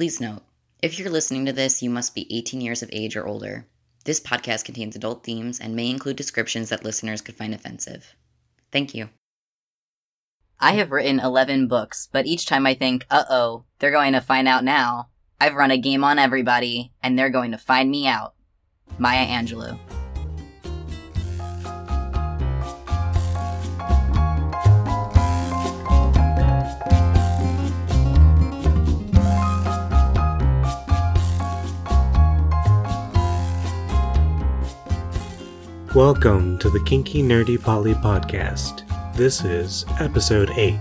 Please note, if you're listening to this, you must be 18 years of age or older. This podcast contains adult themes and may include descriptions that listeners could find offensive. Thank you. I have written 11 books, but each time I think, uh-oh, they're going to find out now. I've run a game on everybody, and they're going to find me out. Maya Angelou. Welcome to the Kinky Nerdy Polly Podcast. This is episode 8.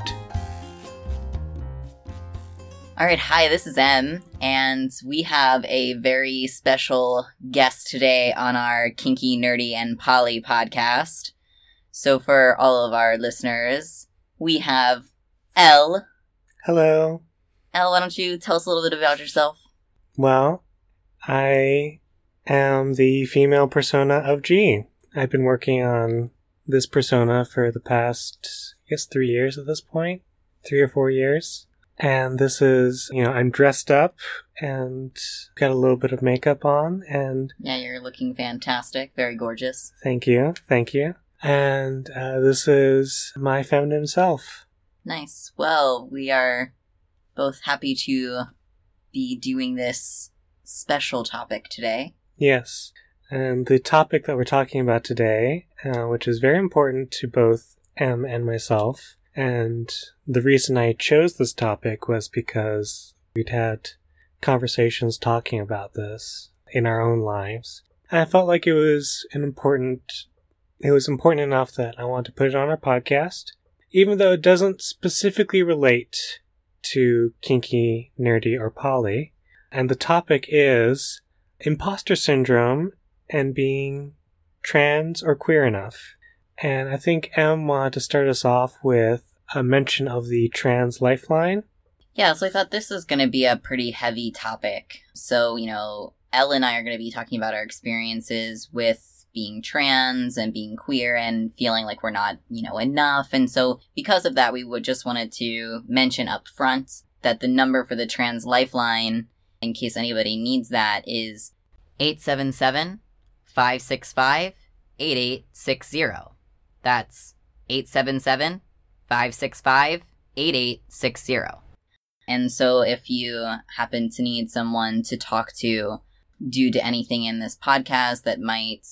Alright, hi, this is Em, and we have a very special guest today on our Kinky Nerdy and Polly Podcast. So for all of our listeners, we have Elle. Hello. Elle, why don't you tell us a little bit about yourself? Well, I am the female persona of G. I've been working on this persona for the past, 3 years at this point. 3 or 4 years. And this is, I'm dressed up and got a little bit of makeup on and... Yeah, you're looking fantastic. Very gorgeous. Thank you. And this is my feminine self. Nice. Well, we are both happy to be doing this special topic today. Yes. And the topic that we're talking about today, which is very important to both Em and myself, and the reason I chose this topic was because we'd had conversations talking about this in our own lives. And I felt like it was important enough that I wanted to put it on our podcast, even though it doesn't specifically relate to kinky, nerdy, or poly. And the topic is imposter syndrome and being trans or queer enough. And I think Em wanted to start us off with a mention of the Trans Lifeline. Yeah, so I thought this is going to be a pretty heavy topic. So, Elle and I are going to be talking about our experiences with being trans and being queer and feeling like we're not, enough. And so because of that, we would just wanted to mention up front that the number for the Trans Lifeline, in case anybody needs that, is 877-565-8860. That's 877-565-8860. And so if you happen to need someone to talk to due to anything in this podcast that might,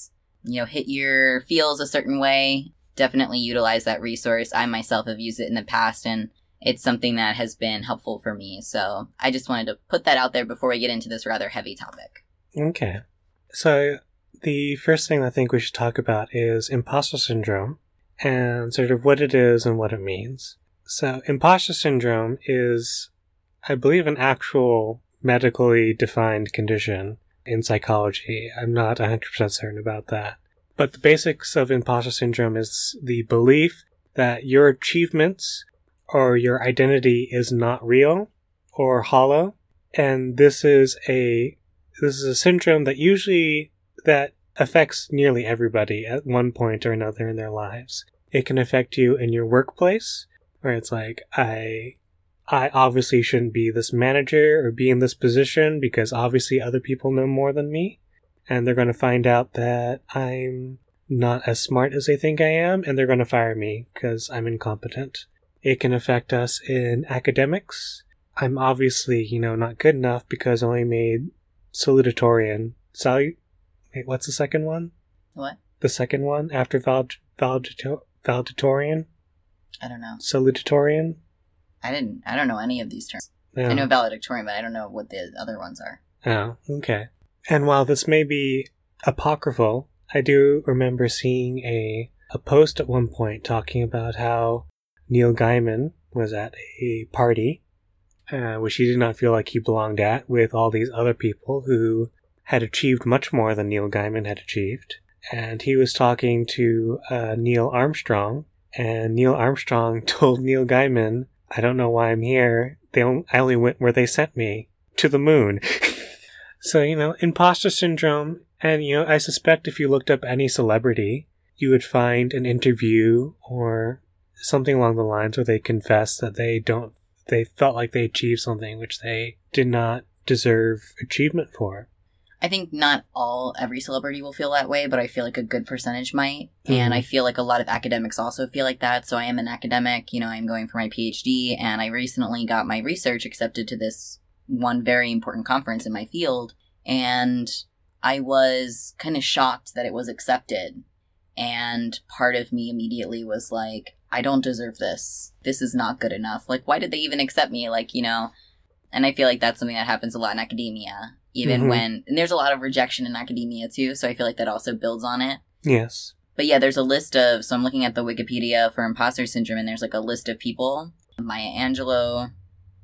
hit your feels a certain way, definitely utilize that resource. I myself have used it in the past, and it's something that has been helpful for me. So I just wanted to put that out there before we get into this rather heavy topic. Okay. So the first thing I think we should talk about is imposter syndrome and sort of what it is and what it means. So imposter syndrome is, I believe, an actual medically defined condition in psychology. I'm not 100% certain about that. But the basics of imposter syndrome is the belief that your achievements or your identity is not real or hollow. And this is a syndrome that affects nearly everybody at one point or another in their lives. It can affect you in your workplace, where it's like, I obviously shouldn't be this manager or be in this position because obviously other people know more than me. And they're going to find out that I'm not as smart as they think I am, and they're going to fire me because I'm incompetent. It can affect us in academics. I'm obviously, not good enough because I only made salutatorian. Wait, what's the second one? What? The second one after valedictorian? I don't know. Salutatorian? I don't know any of these terms. Yeah. I know valedictorian, but I don't know what the other ones are. Oh, okay. And while this may be apocryphal, I do remember seeing a post at one point talking about how Neil Gaiman was at a party, which he did not feel like he belonged at, with all these other people who had achieved much more than Neil Gaiman had achieved. And he was talking to Neil Armstrong, and Neil Armstrong told Neil Gaiman, I don't know why I'm here. I only went where they sent me, to the moon. So, imposter syndrome, and, I suspect if you looked up any celebrity, you would find an interview or something along the lines where they confess that they felt like they achieved something which they did not deserve achievement for. I think not every celebrity will feel that way, but I feel like a good percentage might. Mm-hmm. And I feel like a lot of academics also feel like that. So I am an academic, you know, I'm going for my PhD, and I recently got my research accepted to this one very important conference in my field. And I was kind of shocked that it was accepted. And part of me immediately was like, I don't deserve this. This is not good enough. Like, why did they even accept me? Like, you know, and I feel like that's something that happens a lot in academia. Even mm-hmm. when, and there's a lot of rejection in academia too, so I feel like that also builds on it. Yes. But yeah, there's a list of, so I'm looking at the Wikipedia for imposter syndrome, and there's like a list of people. Maya Angelou,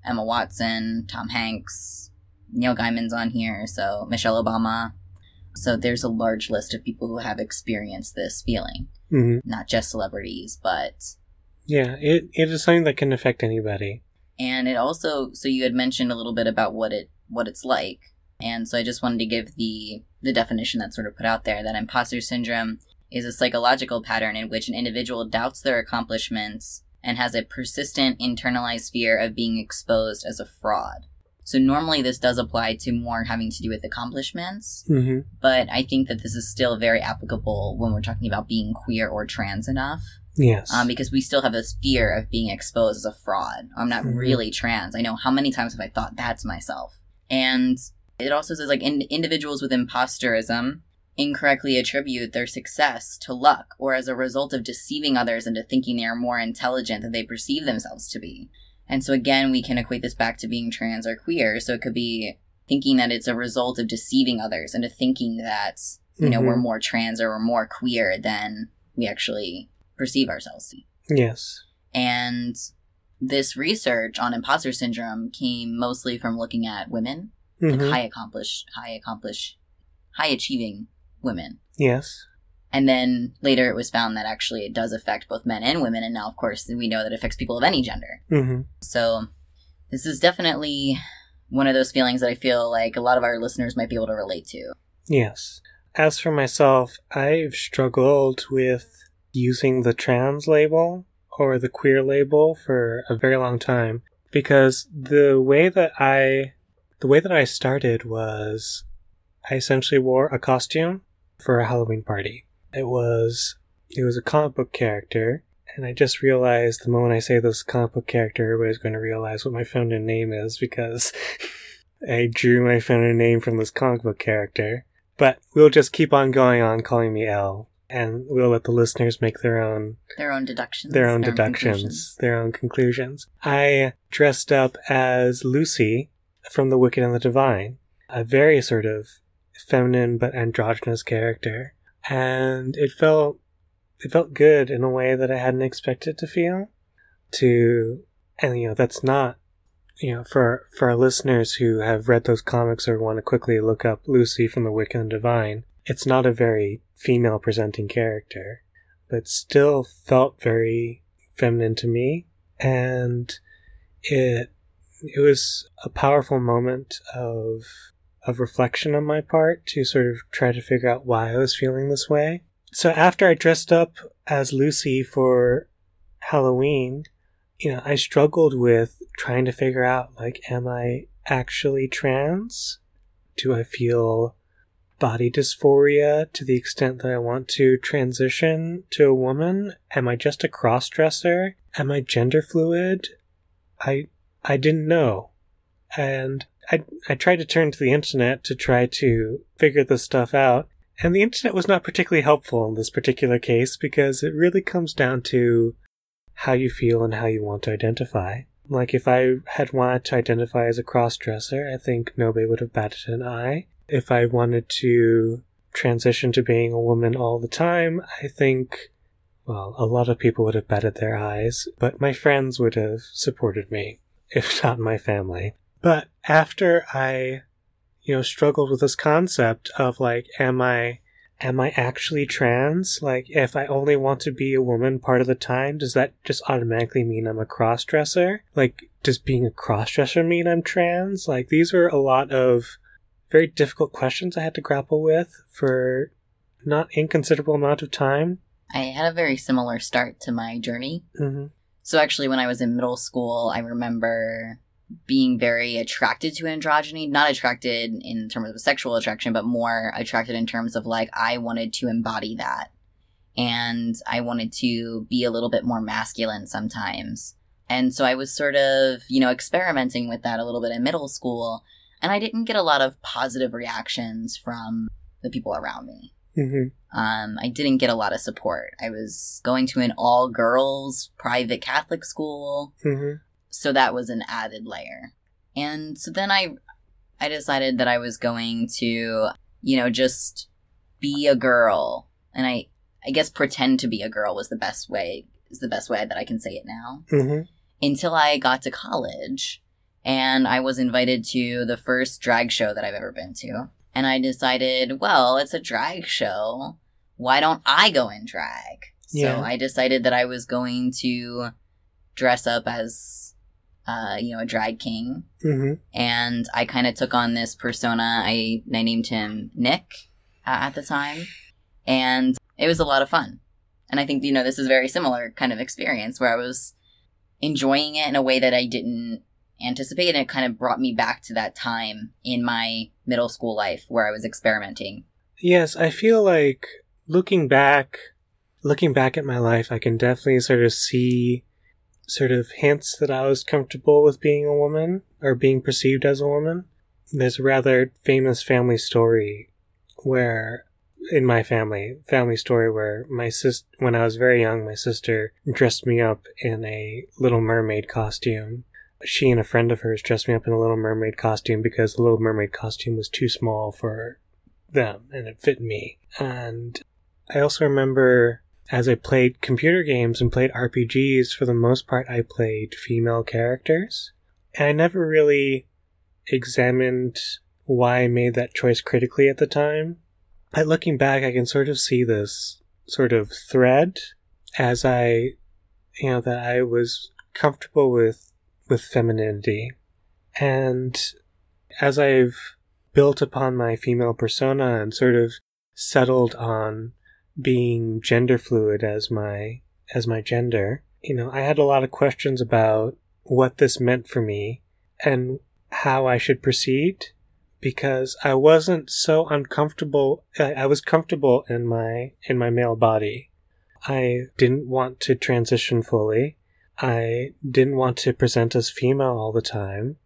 Emma Watson, Tom Hanks, Neil Gaiman's on here, so Michelle Obama. So there's a large list of people who have experienced this feeling. Mm-hmm. Not just celebrities, but... Yeah, it is something that can affect anybody. And it also, so you had mentioned a little bit about what it's like. And so I just wanted to give the definition that's sort of put out there, that imposter syndrome is a psychological pattern in which an individual doubts their accomplishments and has a persistent internalized fear of being exposed as a fraud. So normally this does apply to more having to do with accomplishments, mm-hmm. but I think that this is still very applicable when we're talking about being queer or trans enough. Yes. Because we still have this fear of being exposed as a fraud. I'm not mm-hmm. really trans. I know, how many times have I thought that to myself? And... it also says, like, individuals with imposterism incorrectly attribute their success to luck or as a result of deceiving others into thinking they are more intelligent than they perceive themselves to be. And so, again, we can equate this back to being trans or queer. So it could be thinking that it's a result of deceiving others into thinking that, you know, mm-hmm. we're more trans or we're more queer than we actually perceive ourselves to be. Yes. And this research on imposter syndrome came mostly from looking at women. Like mm-hmm. high achieving women. Yes. And then later it was found that actually it does affect both men and women. And now, of course, we know that it affects people of any gender. Mm-hmm. So this is definitely one of those feelings that I feel like a lot of our listeners might be able to relate to. Yes. As for myself, I've struggled with using the trans label or the queer label for a very long time, because the way that I started was I essentially wore a costume for a Halloween party. It was a comic book character, and I just realized the moment I say this comic book character, everybody's going to realize what my feminine name is, because I drew my feminine name from this comic book character. But we'll just keep on going on calling me Elle, and we'll let the listeners make their own conclusions. I dressed up as Lucy from The Wicked and the Divine, a very sort of feminine but androgynous character. And it felt good in a way that I hadn't expected to feel. And, you know, that's not, you know, for our listeners who have read those comics or want to quickly look up Lucy from The Wicked and the Divine, it's not a very female-presenting character, but still felt very feminine to me. And it was a powerful moment of reflection on my part to sort of try to figure out why I was feeling this way. So after I dressed up as Lucy for Halloween, you know, I struggled with trying to figure out, like, am I actually trans? Do I feel body dysphoria to the extent that I want to transition to a woman? Am I just a cross-dresser? Am I gender fluid? I didn't know, and I tried to turn to the internet to try to figure this stuff out, and the internet was not particularly helpful in this particular case, because it really comes down to how you feel and how you want to identify. Like, if I had wanted to identify as a cross-dresser, I think nobody would have batted an eye. If I wanted to transition to being a woman all the time, I think, well, a lot of people would have batted their eyes, but my friends would have supported me, if not my family. But after I, you know, struggled with this concept of, like, am I actually trans? Like, if I only want to be a woman part of the time, does that just automatically mean I'm a cross-dresser? Like, does being a cross-dresser mean I'm trans? Like, these were a lot of very difficult questions I had to grapple with for not inconsiderable amount of time. I had a very similar start to my journey. Mm-hmm. So actually, when I was in middle school, I remember being very attracted to androgyny, not attracted in terms of sexual attraction, but more attracted in terms of like, I wanted to embody that. And I wanted to be a little bit more masculine sometimes. And so I was sort of, you know, experimenting with that a little bit in middle school. And I didn't get a lot of positive reactions from the people around me. Mm-hmm. I didn't get a lot of support. I was going to an all-girls private Catholic school. Mm-hmm. So that was an added layer. And so then I decided that I was going to, you know, just be a girl. And I guess pretend to be a girl was the best way, that I can say it now. Mm-hmm. Until I got to college and I was invited to the first drag show that I've ever been to. And I decided, well, it's a drag show. Why don't I go in drag? Yeah. So I decided that I was going to dress up as a drag king. Mm-hmm. And I kind of took on this persona. I named him Nick at the time. And it was a lot of fun. And I think, you know, this is a very similar kind of experience where I was enjoying it in a way that I didn't anticipate. And it kind of brought me back to that time in my middle school life where I was experimenting. Yes, I feel like looking back at my life, I can definitely sort of see sort of hints that I was comfortable with being a woman or being perceived as a woman. There's a rather famous family story where in my family story where my sister, when I was very young, my sister dressed me up in a Little Mermaid costume. She and a friend of hers dressed me up in a Little Mermaid costume because the Little Mermaid costume was too small for them and it fit me. And I also remember, as I played computer games and played RPGs, for the most part, I played female characters. And I never really examined why I made that choice critically at the time. But looking back, I can sort of see this sort of thread as that I was comfortable with femininity. And as I've built upon my female persona and sort of settled on being gender fluid as my gender, you know, I had a lot of questions about what this meant for me and how I should proceed, because I wasn't so uncomfortable. I was comfortable in my male body. I didn't want to transition fully. I didn't want to present as female all the time.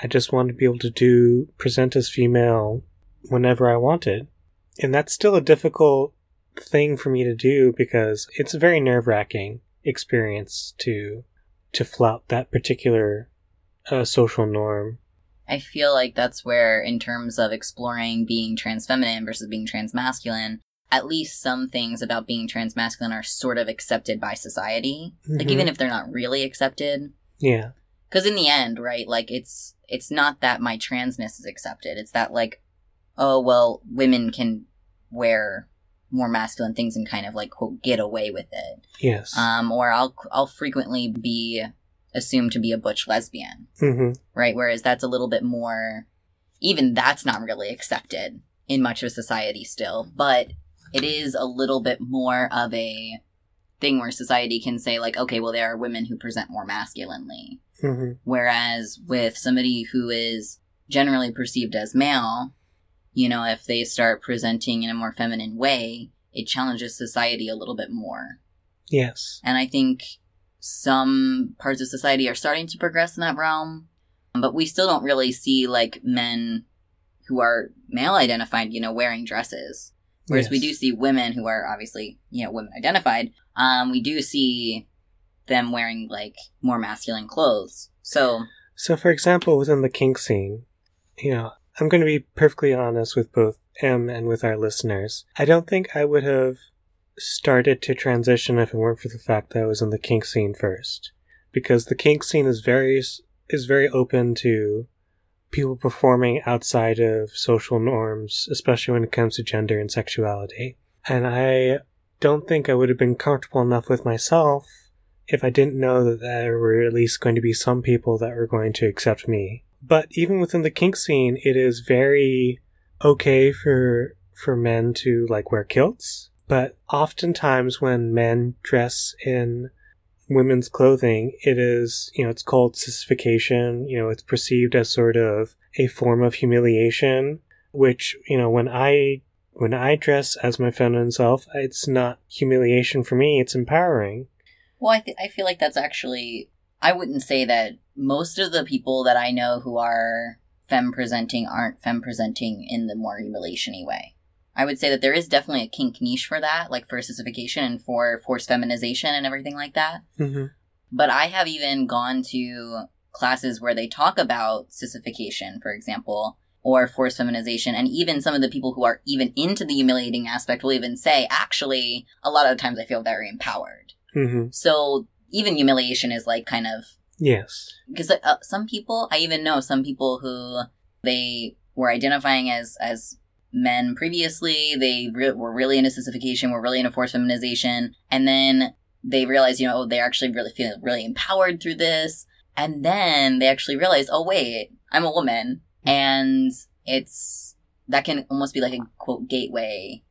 I just wanted to be able to present as female whenever I wanted. And that's still a difficult thing for me to do because it's a very nerve-wracking experience to flout that particular social norm. I feel like that's where, in terms of exploring being trans-feminine versus being trans-masculine, at least some things about being trans-masculine are sort of accepted by society. Mm-hmm. Like, even if they're not really accepted. Yeah. Because in the end, right, like, it's not that my transness is accepted. It's that, like, oh, well, women can wear more masculine things and kind of like, quote, get away with it. Yes. Or I'll frequently be assumed to be a butch lesbian. Mm-hmm. Right. Whereas that's a little bit more, even that's not really accepted in much of society still, but it is a little bit more of a thing where society can say like, okay, well, there are women who present more masculinely. Mm-hmm. Whereas with somebody who is generally perceived as male, you know, if they start presenting in a more feminine way, it challenges society a little bit more. Yes. And I think some parts of society are starting to progress in that realm, but we still don't really see, like, men who are male-identified, you know, wearing dresses. Whereas we do see women who are obviously, you know, women-identified. We do see them wearing, like, more masculine clothes. So, for example, within the kink scene, you know, I'm going to be perfectly honest with both Em and with our listeners. I don't think I would have started to transition if it weren't for the fact that I was in the kink scene first. Because the kink scene is very open to people performing outside of social norms, especially when it comes to gender and sexuality. And I don't think I would have been comfortable enough with myself if I didn't know that there were at least going to be some people that were going to accept me. But even within the kink scene, it is very okay for men to, like, wear kilts. But oftentimes when men dress in women's clothing, it is, it's called sissification. It's perceived as sort of a form of humiliation, which, when I dress as my feminine self, it's not humiliation for me, it's empowering. Well, I feel like that's actually, I wouldn't say that most of the people that I know who are femme-presenting aren't femme-presenting in the more humiliation-y way. I would say that there is definitely a kink niche for that, like for sissification and for forced feminization and everything like that. Mm-hmm. But I have even gone to classes where they talk about sissification, for example, or forced feminization, and even some of the people who are even into the humiliating aspect will even say, actually, a lot of the times I feel very empowered. Mm-hmm. So even humiliation is like kind of... Yes. Because some people, I even know some people who they were identifying as men previously, they were really into sissification, were really into forced feminization, and then they realized, they actually really feel really empowered through this, and then they actually realized, oh wait, I'm a woman, and that can almost be like a, quote, gateway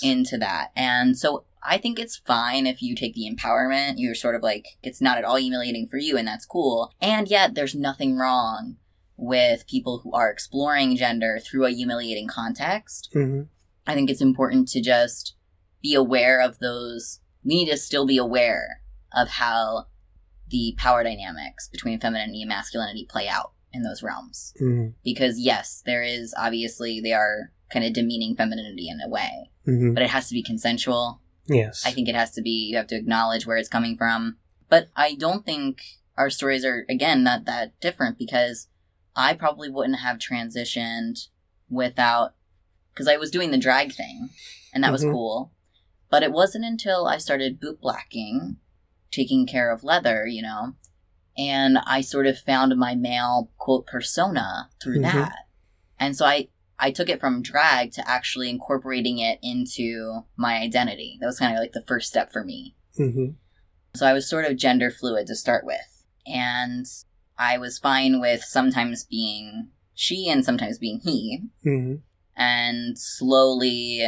into that. And so I think it's fine if you take the empowerment, you're sort of like, it's not at all humiliating for you, and that's cool. And yet, there's nothing wrong with people who are exploring gender through a humiliating context. Mm-hmm. I think it's important to just be aware of those. We need to still be aware of how the power dynamics between femininity and masculinity play out in those realms. Mm-hmm. Because, yes, there is, obviously, they are kind of demeaning femininity in a way. Mm-hmm. But it has to be consensual. Yes. I think it has to be, you have to acknowledge where it's coming from. But I don't think our stories are, again, not that different, because I probably wouldn't have transitioned without, because I was doing the drag thing, and that mm-hmm. was cool. But it wasn't until I started bootblacking, taking care of leather, and I sort of found my male, quote, persona through mm-hmm. that. And so I took it from drag to actually incorporating it into my identity. That was kind of like the first step for me. Mm-hmm. So I was sort of gender fluid to start with. And I was fine with sometimes being she and sometimes being he. Mm-hmm. And slowly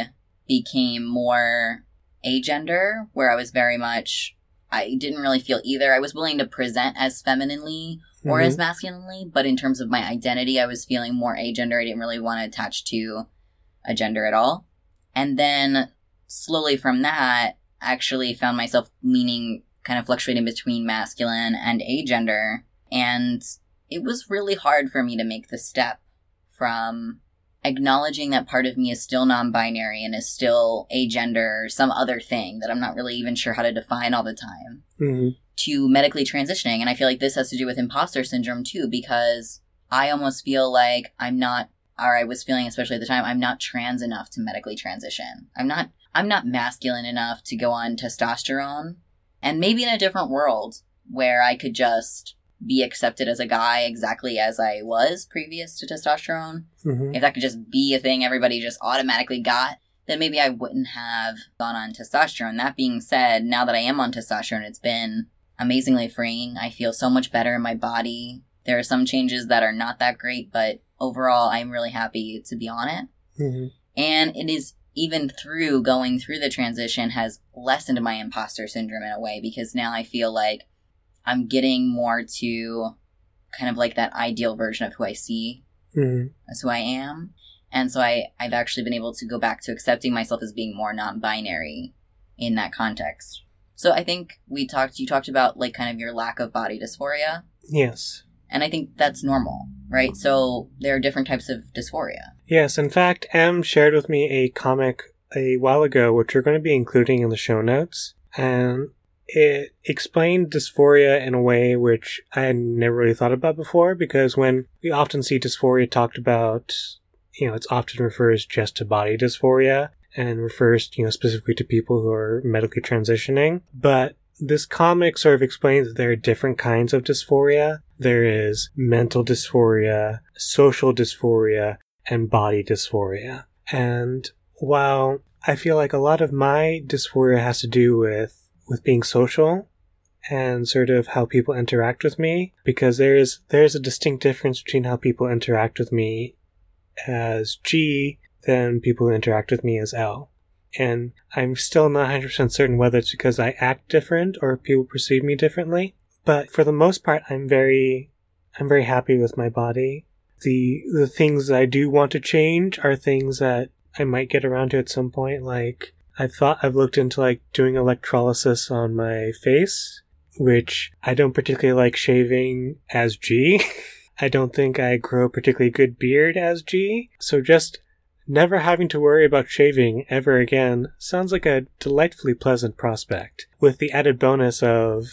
became more agender, where I was very much, I didn't really feel either. I was willing to present as femininely or mm-hmm. as masculinely, but in terms of my identity, I was feeling more agender. I didn't really want to attach to a gender at all. And then slowly from that, I actually found myself leaning, kind of fluctuating between masculine and agender. And it was really hard for me to make the step from acknowledging that part of me is still non-binary and is still agender, some other thing that I'm not really even sure how to define all the time, mm-hmm. to medically transitioning. And I feel like this has to do with imposter syndrome too, because I almost feel like I'm not, or I was feeling, especially at the time, I'm not trans enough to medically transition. I'm not masculine enough to go on testosterone. And maybe in a different world where I could just be accepted as a guy exactly as I was previous to testosterone, mm-hmm. if that could just be a thing everybody just automatically got, then maybe I wouldn't have gone on testosterone. That being said, now that I am on testosterone, it's been amazingly freeing. I feel so much better in my body. There are some changes that are not that great, but overall, I'm really happy to be on it. Mm-hmm. And it is, even through going through the transition, has lessened my imposter syndrome in a way, because now I feel like I'm getting more to kind of like that ideal version of who I see mm-hmm. as who I am. And so I've actually been able to go back to accepting myself as being more non-binary in that context. So I think you talked about like kind of your lack of body dysphoria. Yes. And I think that's normal, right? So there are different types of dysphoria. Yes. In fact, Em shared with me a comic a while ago, which we're going to be including in the show notes. And it explained dysphoria in a way which I had never really thought about before, because when we often see dysphoria talked about, it's often refers just to body dysphoria and refers, specifically to people who are medically transitioning. But this comic sort of explains that there are different kinds of dysphoria. There is mental dysphoria, social dysphoria, and body dysphoria. And while I feel like a lot of my dysphoria has to do with being social and sort of how people interact with me, because there is a distinct difference between how people interact with me as G than people who interact with me as L. and I'm still not 100% certain whether it's because I act different or people perceive me differently. But for the most part, I'm very happy with my body. The things that I do want to change are things that I might get around to at some point. Like, I've looked into, like, doing electrolysis on my face, which I don't particularly like shaving as G. I don't think I grow a particularly good beard as G. So just never having to worry about shaving ever again sounds like a delightfully pleasant prospect. With the added bonus of,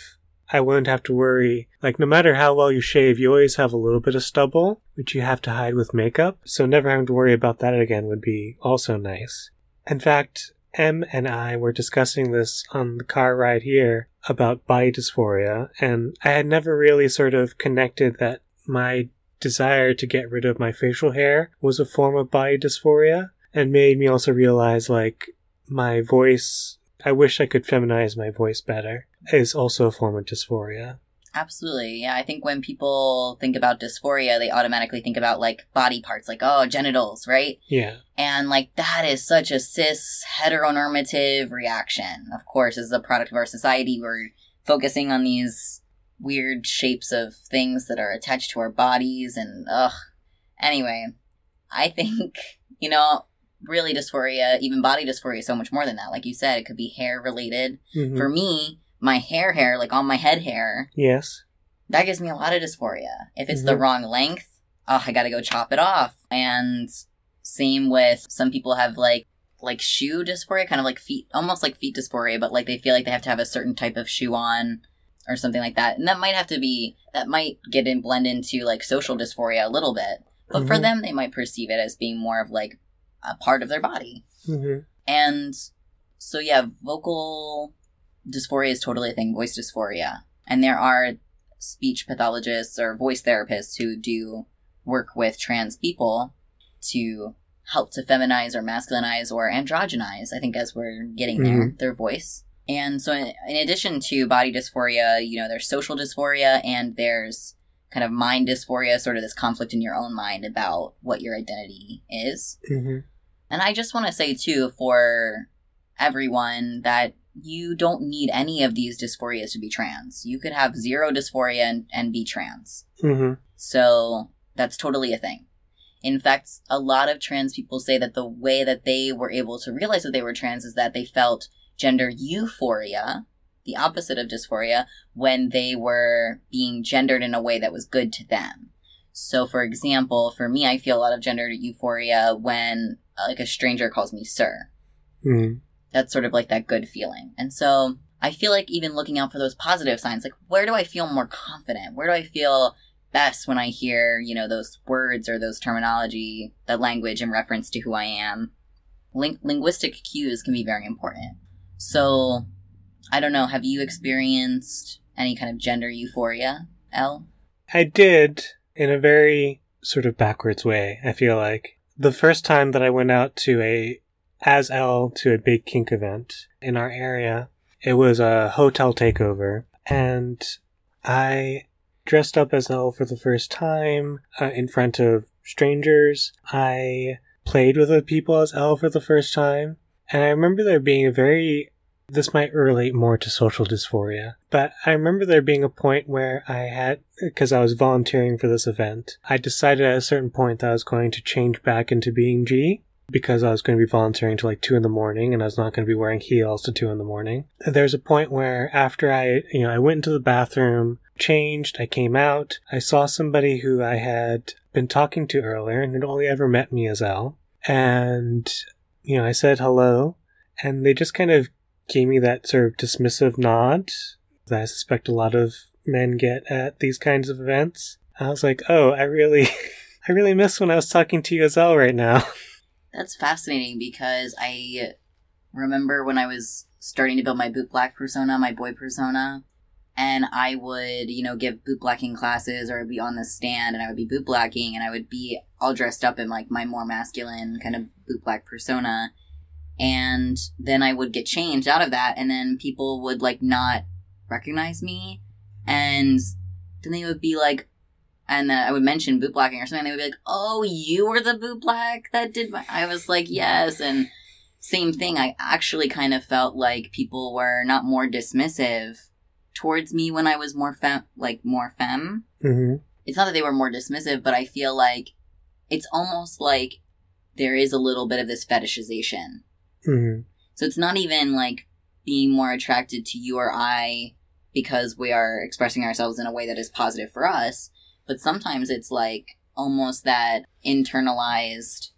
I wouldn't have to worry, like, no matter how well you shave, you always have a little bit of stubble, which you have to hide with makeup, so never having to worry about that again would be also nice. In fact, Em and I were discussing this on the car ride here about body dysphoria, and I had never really sort of connected that my desire to get rid of my facial hair was a form of body dysphoria, and made me also realize, like, my voice, I wish I could feminize my voice better, is also a form of dysphoria. Absolutely, yeah. I think when people think about dysphoria, they automatically think about, like, body parts, like, oh, genitals, right? Yeah. And, like, that is such a cis, heteronormative reaction, of course, as a product of our society. We're focusing on these weird shapes of things that are attached to our bodies, and, ugh. Anyway, I think, you know, really dysphoria, even body dysphoria, is so much more than that. Like you said, it could be hair-related. Mm-hmm. For me, my hair, like on my head hair. Yes. That gives me a lot of dysphoria. If it's the wrong length, oh, I gotta go chop it off. And same with, some people have like shoe dysphoria, kind of like feet, almost like feet dysphoria, but like they feel like they have to have a certain type of shoe on or something like that. And that might blend into like social dysphoria a little bit. But for them, they might perceive it as being more of like a part of their body. Mm-hmm. And so, yeah, vocal dysphoria is totally a thing, voice dysphoria. And there are speech pathologists or voice therapists who do work with trans people to help to feminize or masculinize or androgynize, I think, as we're getting there, their voice. And so in addition to body dysphoria, you know, there's social dysphoria and there's kind of mind dysphoria, sort of this conflict in your own mind about what your identity is. Mm-hmm. And I just want to say, too, for everyone, that you don't need any of these dysphorias to be trans. You could have zero dysphoria and be trans. Mm-hmm. So that's totally a thing. In fact, a lot of trans people say that the way that they were able to realize that they were trans is that they felt gender euphoria, the opposite of dysphoria, when they were being gendered in a way that was good to them. So, for example, for me, I feel a lot of gender euphoria when, like, a stranger calls me sir. Mm-hmm. That's sort of like that good feeling. And so I feel like even looking out for those positive signs, like, where do I feel more confident? Where do I feel best when I hear, you know, those words or those terminology, the language in reference to who I am? Linguistic cues can be very important. So, I don't know, have you experienced any kind of gender euphoria, Elle? I did, in a very sort of backwards way, I feel like. The first time that I went out to a big kink event in our area, it was a hotel takeover, and I dressed up as Elle for the first time in front of strangers. I played with other people as Elle for the first time, and I remember there being this might relate more to social dysphoria, but I remember there being a point where because I was volunteering for this event, I decided at a certain point that I was going to change back into being G, because I was going to be volunteering till like 2 in the morning, and I was not going to be wearing heels till 2 in the morning. There's a point where after I went into the bathroom, changed, I came out, I saw somebody who I had been talking to earlier and had only ever met me as Elle, and, you know, I said hello, and they just kind of gave me that sort of dismissive nod that I suspect a lot of men get at these kinds of events. I was like, oh, I really miss when I was talking to you as Elle right now. That's fascinating, because I remember when I was starting to build my boot black persona, my boy persona, and I would, you know, give boot blacking classes, or I'd be on the stand and I would be boot blacking, and I would be all dressed up in like my more masculine kind of boot black persona. And then I would get changed out of that, and then people would, like, not recognize me. And then they would be like, and I would mention boot blacking or something, and they would be like, oh, you were the boot black that did my... I was like, yes. And same thing. I actually kind of felt like people were not more dismissive towards me when I was more femme. Mm-hmm. It's not that they were more dismissive, but I feel like it's almost like there is a little bit of this fetishization. Mm-hmm. So it's not even like being more attracted to you or I because we are expressing ourselves in a way that is positive for us. But sometimes it's like almost that internalized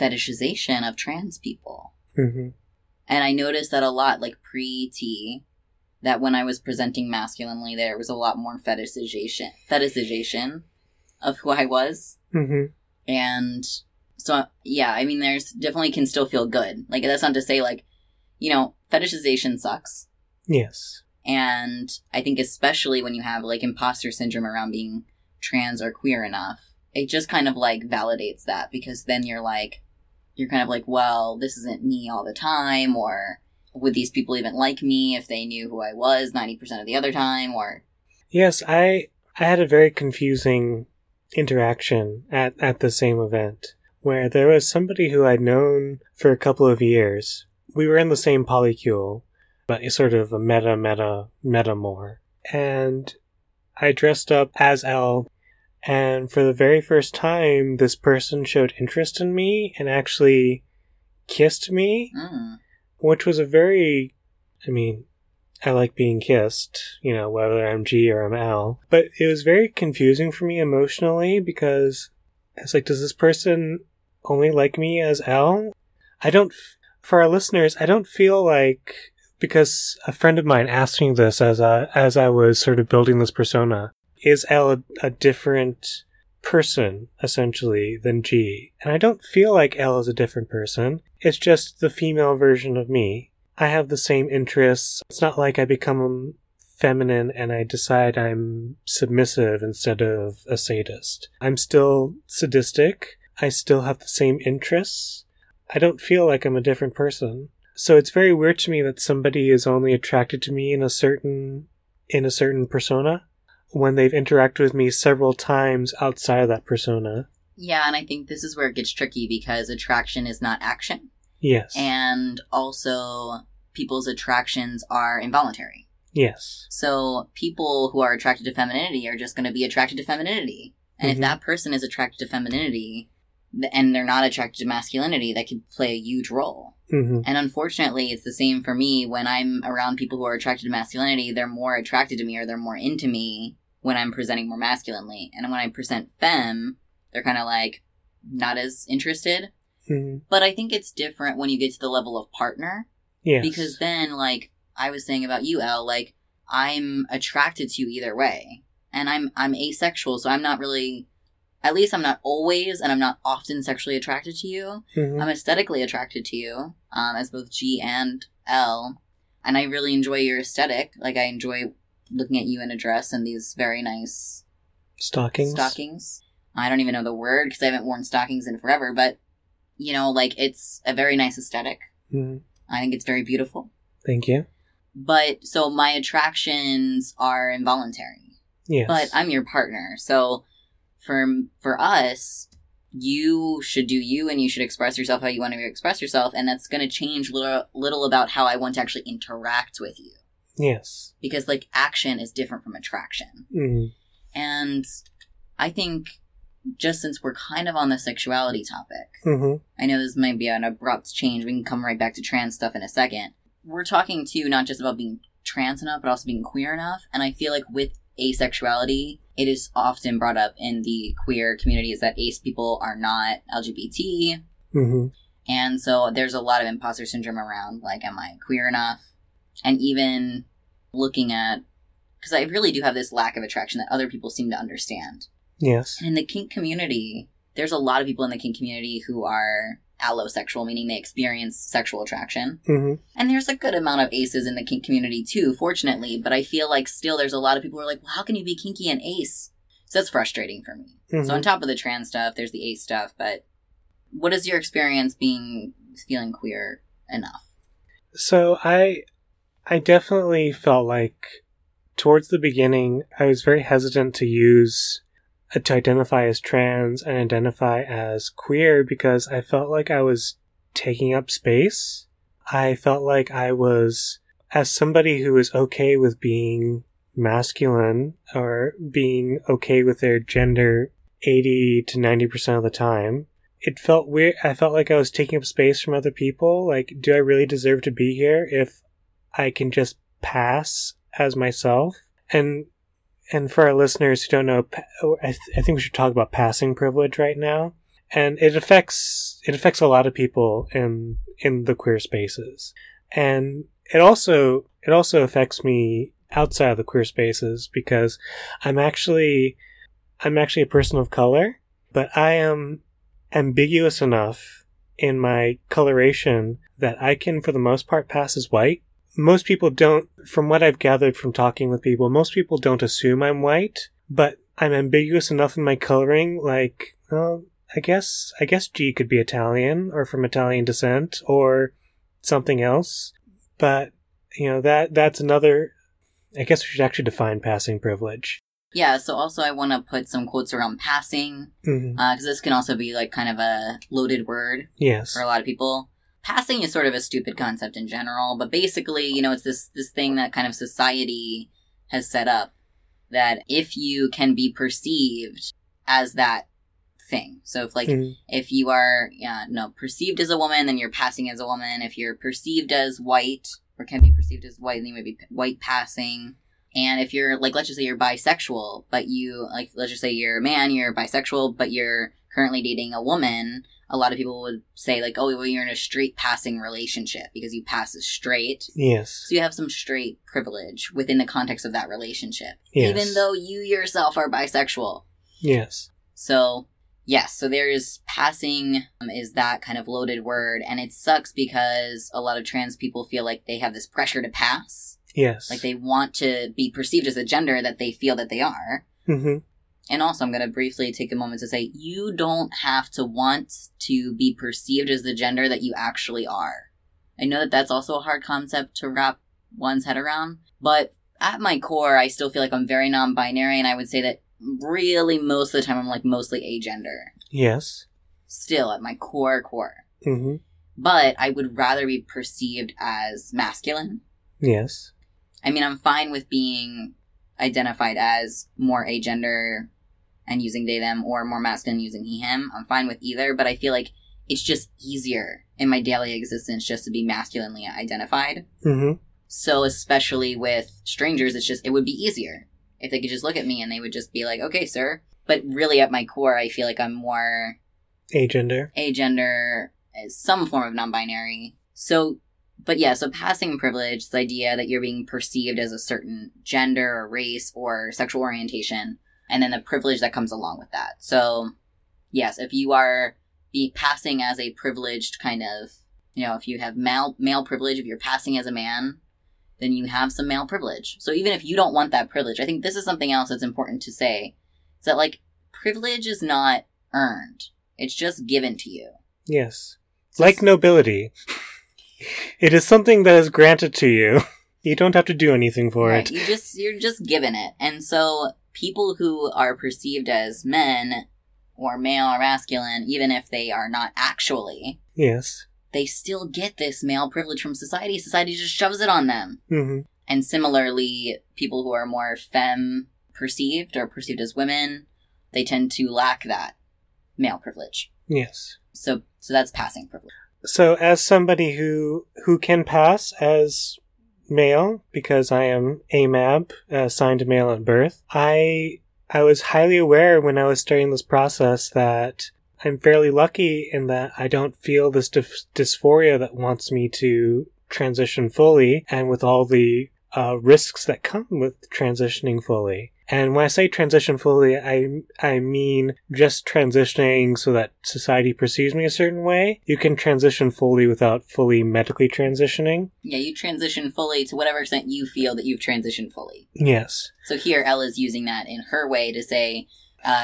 fetishization of trans people. Mm-hmm. And I noticed that a lot, like pre-T, that when I was presenting masculinely, there was a lot more fetishization of who I was. Mm-hmm. And so, yeah, I mean, there's definitely can still feel good. Like, that's not to say, like, you know, fetishization sucks. Yes. And I think especially when you have, like, imposter syndrome around being trans or queer enough, it just kind of, like, validates that, because then you're kind of like, well, this isn't me all the time, or would these people even like me if they knew who I was 90% of the other time, or... Yes, I had a very confusing interaction at the same event, where there was somebody who I'd known for a couple of years. We were in the same polycule, but it's sort of a meta more. And I dressed up as Elle, and for the very first time, this person showed interest in me and actually kissed me, which was a very... I mean, I like being kissed, you know, whether I'm G or I'm L. But it was very confusing for me emotionally, because I was like, does this person only like me as L? For our listeners, I don't feel like... Because a friend of mine asked me this as I was sort of building this persona. Is L a different person, essentially, than G? And I don't feel like L is a different person. It's just the female version of me. I have the same interests. It's not like I become feminine and I decide I'm submissive instead of a sadist. I'm still sadistic. I still have the same interests. I don't feel like I'm a different person. So it's very weird to me that somebody is only attracted to me in a certain persona when they've interacted with me several times outside of that persona. Yeah, and I think this is where it gets tricky, because attraction is not action. Yes. And also people's attractions are involuntary. Yes. So people who are attracted to femininity are just going to be attracted to femininity. And if that person is attracted to femininity and they're not attracted to masculinity, that could play a huge role. Mm-hmm. And unfortunately, it's the same for me. When I'm around people who are attracted to masculinity, they're more attracted to me, or they're more into me when I'm presenting more masculinely. And when I present femme, they're kind of like not as interested. Mm-hmm. But I think it's different when you get to the level of partner. Yes. Because then, like I was saying about you, Elle, like I'm attracted to you either way. And I'm asexual, so I'm not really... At least I'm not always, and I'm not often sexually attracted to you. Mm-hmm. I'm aesthetically attracted to you, as both G and L. And I really enjoy your aesthetic. Like, I enjoy looking at you in a dress and these very nice... Stockings. I don't even know the word, because I haven't worn stockings in forever. But, you know, like, it's a very nice aesthetic. Mm-hmm. I think it's very beautiful. Thank you. But, so my attractions are involuntary. Yes. But I'm your partner, so... For us, you should do you, and you should express yourself how you want to express yourself, and that's going to change little about how I want to actually interact with you. Yes. Because, like, action is different from attraction. Mm-hmm. And I think, just since we're kind of on the sexuality topic, mm-hmm. I know this might be an abrupt change. We can come right back to trans stuff in a second. We're talking, too, not just about being trans enough, but also being queer enough, and I feel like with asexuality, it is often brought up in the queer communities that ace people are not LGBT. Mm-hmm. And so there's a lot of imposter syndrome around, like, am I queer enough? And even looking at, because I really do have this lack of attraction that other people seem to understand. Yes. And in the kink community, there's a lot of people in the kink community who are allosexual, meaning they experience sexual attraction. Mm-hmm. And there's a good amount of aces in the kink community too, fortunately, but I feel like still there's a lot of people who are like, well, how can you be kinky and ace? So that's frustrating for me. Mm-hmm. So on top of the trans stuff, there's the ace stuff, but what is your experience feeling queer enough? So I definitely felt like towards the beginning, I was very hesitant to identify as trans and identify as queer, because I felt like I was taking up space. I felt like I was, as somebody who is okay with being masculine or being okay with their gender 80 to 90% of the time, it felt weird. I felt like I was taking up space from other people. Like, do I really deserve to be here if I can just pass as myself? And for our listeners who don't know, I think we should talk about passing privilege right now. And it affects a lot of people in the queer spaces. And it also affects me outside of the queer spaces, because I'm actually a person of color, but I am ambiguous enough in my coloration that I can, for the most part, pass as white. Most people don't, from what I've gathered from talking with people, most people don't assume I'm white, but I'm ambiguous enough in my coloring, like, well, I guess G could be Italian or from Italian descent or something else. But, you know, that's another, I guess we should actually define passing privilege. Yeah, so also I want to put some quotes around passing, because this can also be like kind of a loaded word for a lot of people. Passing is sort of a stupid concept in general, but basically, you know, it's this thing that kind of society has set up that if you can be perceived as that thing. So if if you are perceived as a woman, then you're passing as a woman. If you're perceived as white or can be perceived as white, then you would be white passing. And if you're, like, let's just say you're bisexual, but you, like, let's just say you're a man, you're bisexual, but you're currently dating a woman, a lot of people would say, like, oh, well, you're in a straight passing relationship because you pass as straight. Yes. So you have some straight privilege within the context of that relationship. Yes. Even though you yourself are bisexual. Yes. So, yes, so there is passing is that kind of loaded word, and it sucks because a lot of trans people feel like they have this pressure to pass. Yes. Like, they want to be perceived as a gender that they feel that they are. Mm-hmm. And also, I'm going to briefly take a moment to say, you don't have to want to be perceived as the gender that you actually are. I know that that's also a hard concept to wrap one's head around, but at my core, I still feel like I'm very non-binary, and I would say that really most of the time I'm, like, mostly agender. Yes. Still, at my core. Mm-hmm. But I would rather be perceived as masculine. Yes. I mean, I'm fine with being identified as more agender and using they, them, or more masculine using he, him. I'm fine with either, but I feel like it's just easier in my daily existence just to be masculinely identified. Mm-hmm. So especially with strangers, it would be easier if they could just look at me and they would just be like, okay, sir. But really at my core, I feel like I'm more agender, some form of non-binary. So, but yeah, so passing privilege, the idea that you're being perceived as a certain gender or race or sexual orientation, and then the privilege that comes along with that. So, yes, if you are passing as a privileged kind of, you know, if you have male privilege, if you're passing as a man, then you have some male privilege. So even if you don't want that privilege, I think this is something else that's important to say, is that, like, privilege is not earned. It's just given to you. Yes. It's like nobility. It is something that is granted to you. You don't have to do anything for it. You're just given it. And so people who are perceived as men or male or masculine, even if they are not actually, yes, they still get this male privilege from society. Society just shoves it on them. Mm-hmm. And similarly, people who are more femme perceived or perceived as women, they tend to lack that male privilege. Yes. So that's passing privilege. So as somebody who can pass as male, because I am AMAB, assigned male at birth, I was highly aware when I was starting this process that I'm fairly lucky in that I don't feel this dysphoria that wants me to transition fully, and with all the risks that come with transitioning fully. And when I say transition fully, I mean just transitioning so that society perceives me a certain way. You can transition fully without fully medically transitioning. Yeah, you transition fully to whatever extent you feel that you've transitioned fully. Yes. So here Ella's using that in her way to say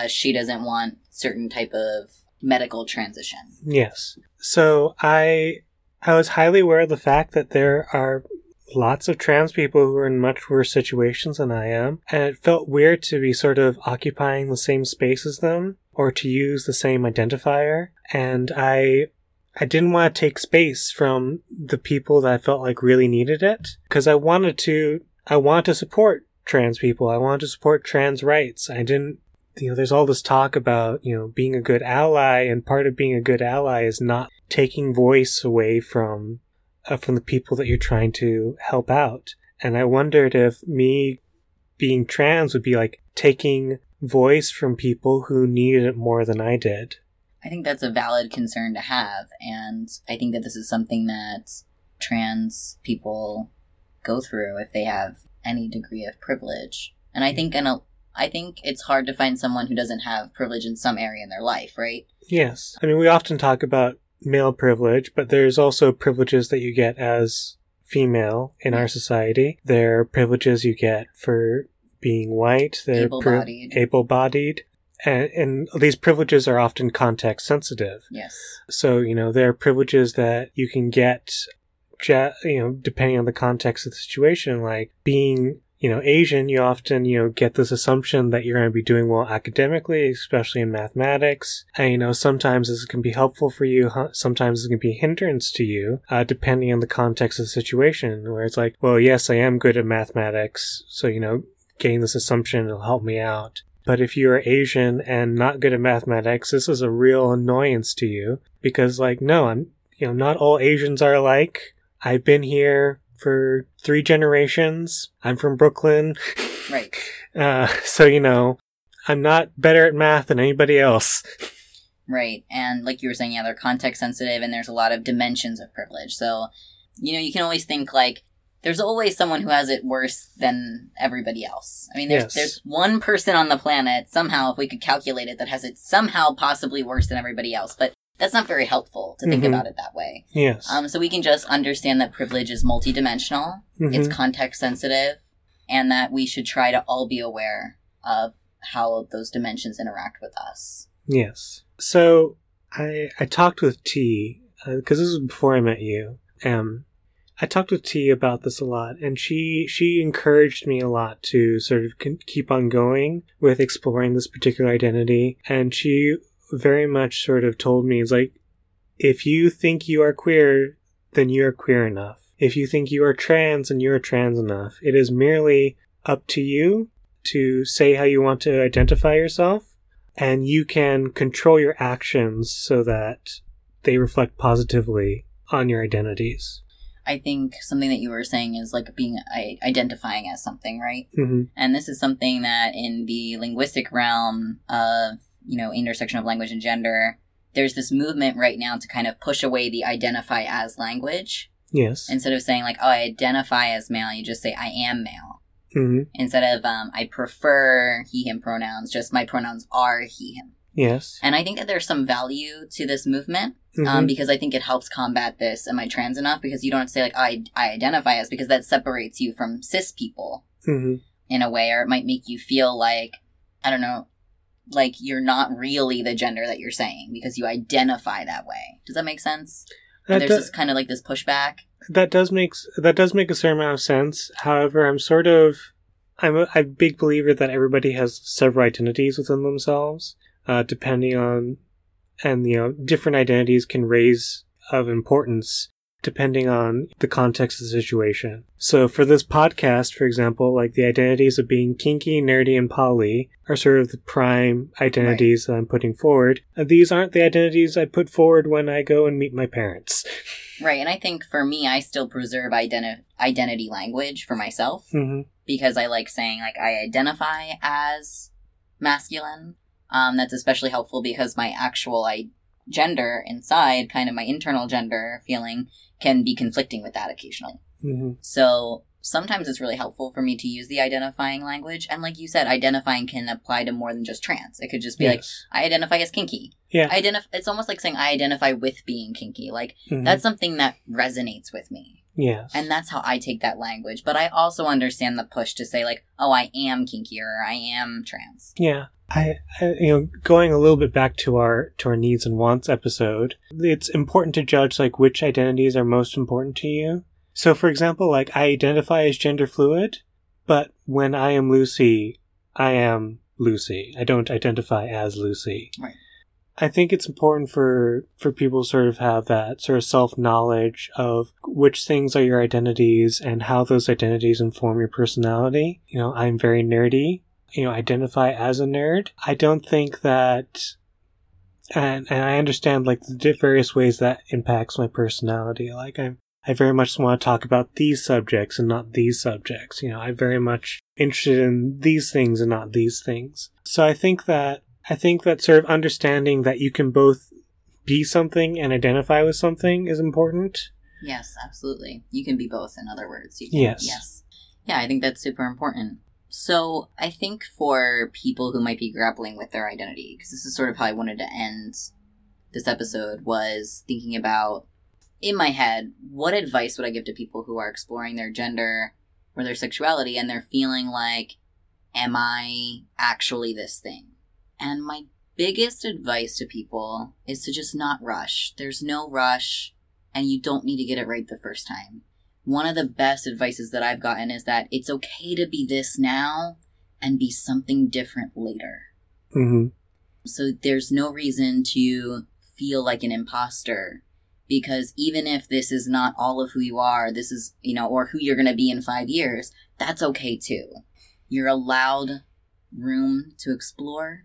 she doesn't want certain type of medical transition. Yes. So I was highly aware of the fact that there are lots of trans people who are in much worse situations than I am, and it felt weird to be sort of occupying the same space as them or to use the same identifier. And I I didn't want to take space from the people that I felt like really needed it, because I wanted to support trans people. I wanted to support trans rights. I didn't, there's all this talk about, being a good ally, and part of being a good ally is not taking voice away from the people that you're trying to help out. And I wondered if me being trans would be like taking voice from people who needed it more than I did. I think that's a valid concern to have, and I think that this is something that trans people go through if they have any degree of privilege. And I think it's hard to find someone who doesn't have privilege in some area in their life, right? Yes. We often talk about male privilege, but there's also privileges that you get as female in our society. There are privileges you get for being white. They're able-bodied. And these privileges are often context sensitive. Yes. So, there are privileges that you can get, depending on the context of the situation. Like being, Asian, you often, get this assumption that you're going to be doing well academically, especially in mathematics. And, sometimes this can be helpful for you. Sometimes it can be a hindrance to you, depending on the context of the situation, where it's like, well, yes, I am good at mathematics. So, getting this assumption will help me out. But if you are Asian and not good at mathematics, this is a real annoyance to you, because not all Asians are alike. I've been here for 3 generations. I'm from Brooklyn. Right. I'm not better at math than anybody else. Right. And like you were saying, they're context sensitive, and there's a lot of dimensions of privilege. So, you can always think like, there's always someone who has it worse than everybody else. There's one person on the planet, somehow, if we could calculate it, that has it somehow possibly worse than everybody else. But that's not very helpful to think about it that way. Yes. So we can just understand that privilege is multidimensional, it's context sensitive, and that we should try to all be aware of how those dimensions interact with us. Yes. So I talked with T, because this was before I met you, I talked with T about this a lot, and she encouraged me a lot to sort of keep on going with exploring this particular identity. And she very much sort of told me, it's like, if you think you are queer, then you are queer enough. If you think you are trans, then you are trans enough. It is merely up to you to say how you want to identify yourself, and you can control your actions so that they reflect positively on your identities. I think something that you were saying is like being identifying as something, right? Mm-hmm. And this is something that in the linguistic realm of, intersection of language and gender, there's this movement right now to kind of push away the identify as language. Yes. Instead of saying like, oh, I identify as male, you just say I am male. Mm-hmm. Instead of I prefer he, him pronouns, just my pronouns are he, him. Yes. And I think that there's some value to this movement, because I think it helps combat this, am I trans enough? Because you don't have to say, like, I identify as, because that separates you from cis people in a way, or it might make you feel like, I don't know, like you're not really the gender that you're saying, because you identify that way. Does that make sense? There's this kind of like this pushback. That does make a certain amount of sense. However, I'm a big believer that everybody has several identities within themselves. Depending on, and different identities can raise of importance depending on the context of the situation. So for this podcast, for example, like the identities of being kinky, nerdy, and poly are sort of the prime identities that I'm putting forward. These aren't the identities I put forward when I go and meet my parents. Right, and I think for me, I still preserve identity language for myself because I like saying, like, I identify as masculine. That's especially helpful because my actual gender inside, kind of my internal gender feeling, can be conflicting with that occasionally. Mm-hmm. So sometimes it's really helpful for me to use the identifying language. And like you said, identifying can apply to more than just trans. It could just be like, I identify as kinky. Yeah. It's almost like saying I identify with being kinky. Like, that's something that resonates with me. Yes. And that's how I take that language. But I also understand the push to say, like, oh, I am kinky or I am trans. Yeah. I going a little bit back to our needs and wants episode, it's important to judge like which identities are most important to you. So for example, like I identify as gender fluid, but when I am Lucy, I am Lucy. I don't identify as Lucy. Right. I think it's important for people to sort of have that sort of self-knowledge of which things are your identities and how those identities inform your personality. You know, I'm very nerdy. You know, identify as a nerd. I don't think that... And I understand, like, the various ways that impacts my personality. Like, I very much want to talk about these subjects and not these subjects. You know, I'm very much interested in these things and not these things. So I think that sort of understanding that you can both be something and identify with something is important. Yes, absolutely. You can be both, in other words. You can, yes. Yeah, I think that's super important. So I think for people who might be grappling with their identity, because this is sort of how I wanted to end this episode, was thinking about, in my head, what advice would I give to people who are exploring their gender or their sexuality and they're feeling like, am I actually this thing? And my biggest advice to people is to just not rush. There's no rush, and you don't need to get it right the first time. One of the best advices that I've gotten is that it's okay to be this now and be something different later. Mm-hmm. So there's no reason to feel like an imposter, because even if this is not all of who you are, this is, you know, or who you're going to be in 5 years, that's okay too. You're allowed room to explore.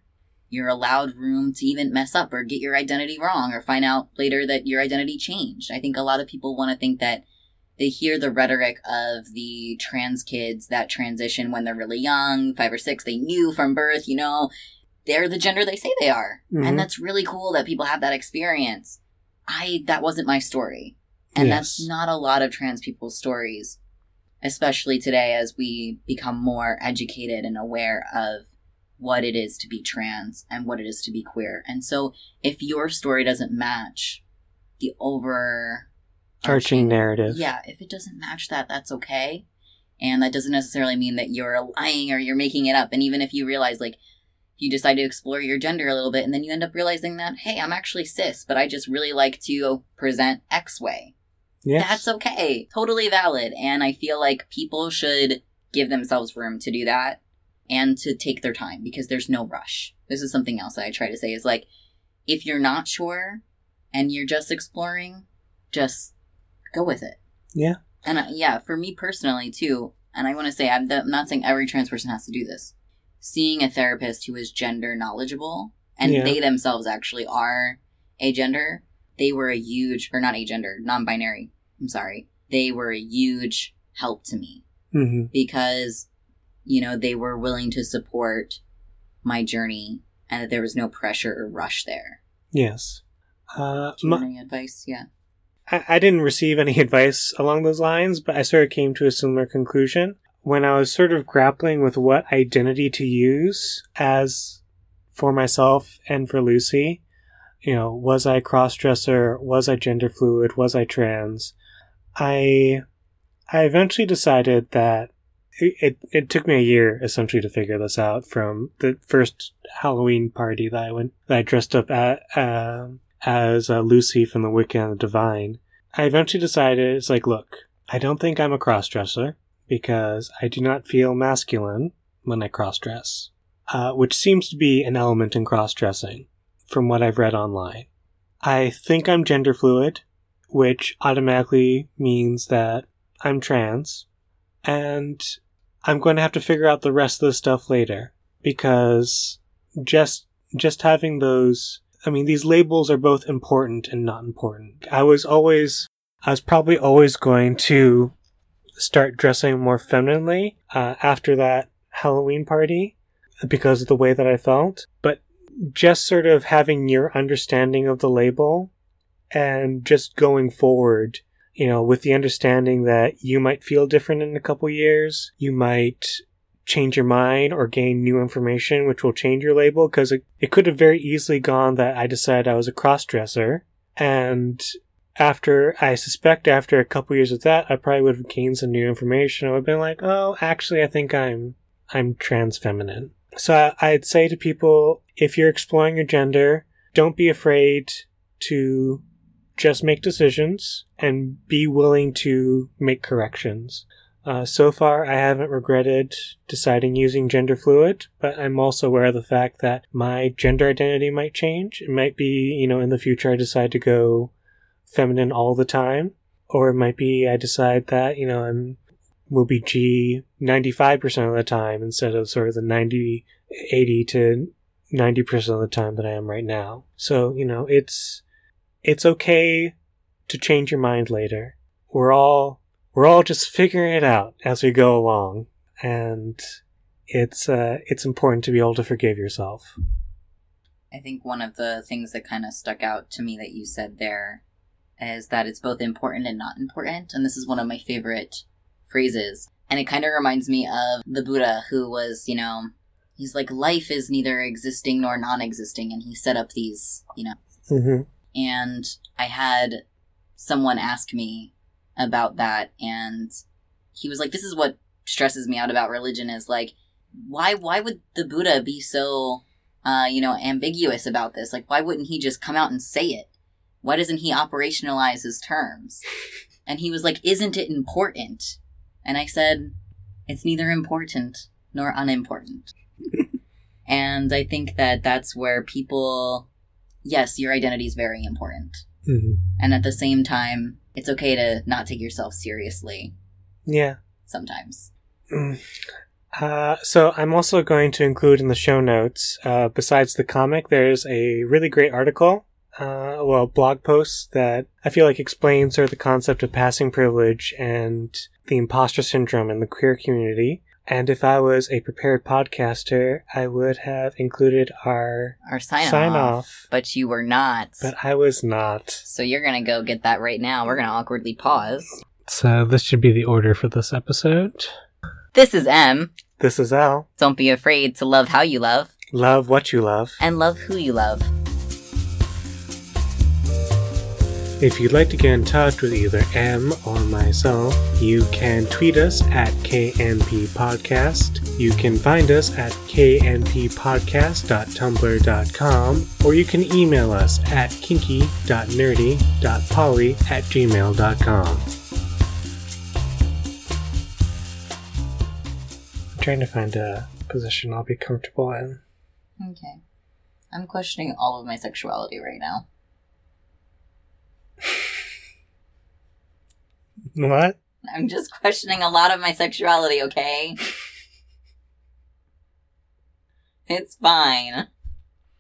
You're allowed room to even mess up or get your identity wrong or find out later that your identity changed. I think a lot of people want to think that they hear the rhetoric of the trans kids that transition when they're really young, 5 or 6, they knew from birth, you know, they're the gender they say they are. Mm-hmm. And that's really cool that people have that experience. That wasn't my story. And That's not a lot of trans people's stories, especially today as we become more educated and aware of what it is to be trans and what it is to be queer. And so if your story doesn't match the overarching narrative. Yeah, if it doesn't match that, that's okay. And that doesn't necessarily mean that you're lying or you're making it up. And even if you realize, like, you decide to explore your gender a little bit and then you end up realizing that, hey, I'm actually cis, but I just really like to present X way. Yes. That's okay. Totally valid. And I feel like people should give themselves room to do that and to take their time, because there's no rush. This is something else that I try to say is, like, if you're not sure and you're just exploring, just go with it. Yeah. And for me personally too, and I want to say, I'm not saying every trans person has to do this. Seeing a therapist who is gender knowledgeable, and they themselves actually are agender. Non-binary. I'm sorry. They were a huge help to me, mm-hmm. because, you know, they were willing to support my journey and that there was no pressure or rush there. Yes. Do you want any advice? Yeah. I didn't receive any advice along those lines, but I sort of came to a similar conclusion. When I was sort of grappling with what identity to use as for myself and for Lucy, you know, was I a cross-dresser? Was I gender fluid? Was I trans? I eventually decided that it took me a year essentially to figure this out, from the first Halloween party that I dressed up at, as Lucy from The Wicked and the Divine. I eventually decided, it's like, look, I don't think I'm a cross-dresser, because I do not feel masculine when I cross-dress, which seems to be an element in cross-dressing from what I've read online. I think I'm gender fluid, which automatically means that I'm trans, and I'm going to have to figure out the rest of the stuff later, because just having those... I mean, these labels are both important and not important. I was probably always going to start dressing more femininely after that Halloween party because of the way that I felt. But just sort of having your understanding of the label and just going forward, you know, with the understanding that you might feel different in a couple years, you might change your mind or gain new information which will change your label, because it could have very easily gone that I decided I was a cross-dresser, and after a couple years of that, I probably would have gained some new information. I would have been like, oh, actually I think I'm trans feminine. So I'd say to people, if you're exploring your gender, don't be afraid to just make decisions and be willing to make corrections. So far, I haven't regretted deciding using gender fluid, but I'm also aware of the fact that my gender identity might change. It might be, in the future I decide to go feminine all the time, or it might be I decide that, will be G 95% of the time instead of sort of the 80 to 90% of the time that I am right now. So, it's okay to change your mind later. We're all just figuring it out as we go along. And it's important to be able to forgive yourself. I think one of the things that kind of stuck out to me that you said there is that it's both important and not important. And this is one of my favorite phrases. And it kind of reminds me of the Buddha, who was, he's like, life is neither existing nor non-existing. And he set up these, Mm-hmm. And I had someone ask me about that. And he was like, this is what stresses me out about religion is like, why would the Buddha be so, ambiguous about this? Like, why wouldn't he just come out and say it? Why doesn't he operationalize his terms? And he was like, isn't it important? And I said, it's neither important nor unimportant. And I think that that's where people, yes, your identity is very important. Mm-hmm. And at the same time, it's okay to not take yourself seriously. Yeah. Sometimes. Mm. So I'm also going to include in the show notes, besides the comic, there's a really great article, blog post that I feel like explains sort of the concept of passing privilege and the imposter syndrome in the queer community. And if I was a prepared podcaster, I would have included our sign off. But you were not. But I was not. So you're going to go get that right now. We're going to awkwardly pause. So this should be the order for this episode. This is M. This is L. Don't be afraid to love how you love. Love what you love. And love who you love. If you'd like to get in touch with either M or myself, you can tweet us at KNP Podcast. You can find us at knppodcast.tumblr.com, or you can email us at kinky.nerdy.polly@gmail.com. I'm trying to find a position I'll be comfortable in. Okay. I'm questioning all of my sexuality right now. What? I'm just questioning a lot of my sexuality, okay? It's fine.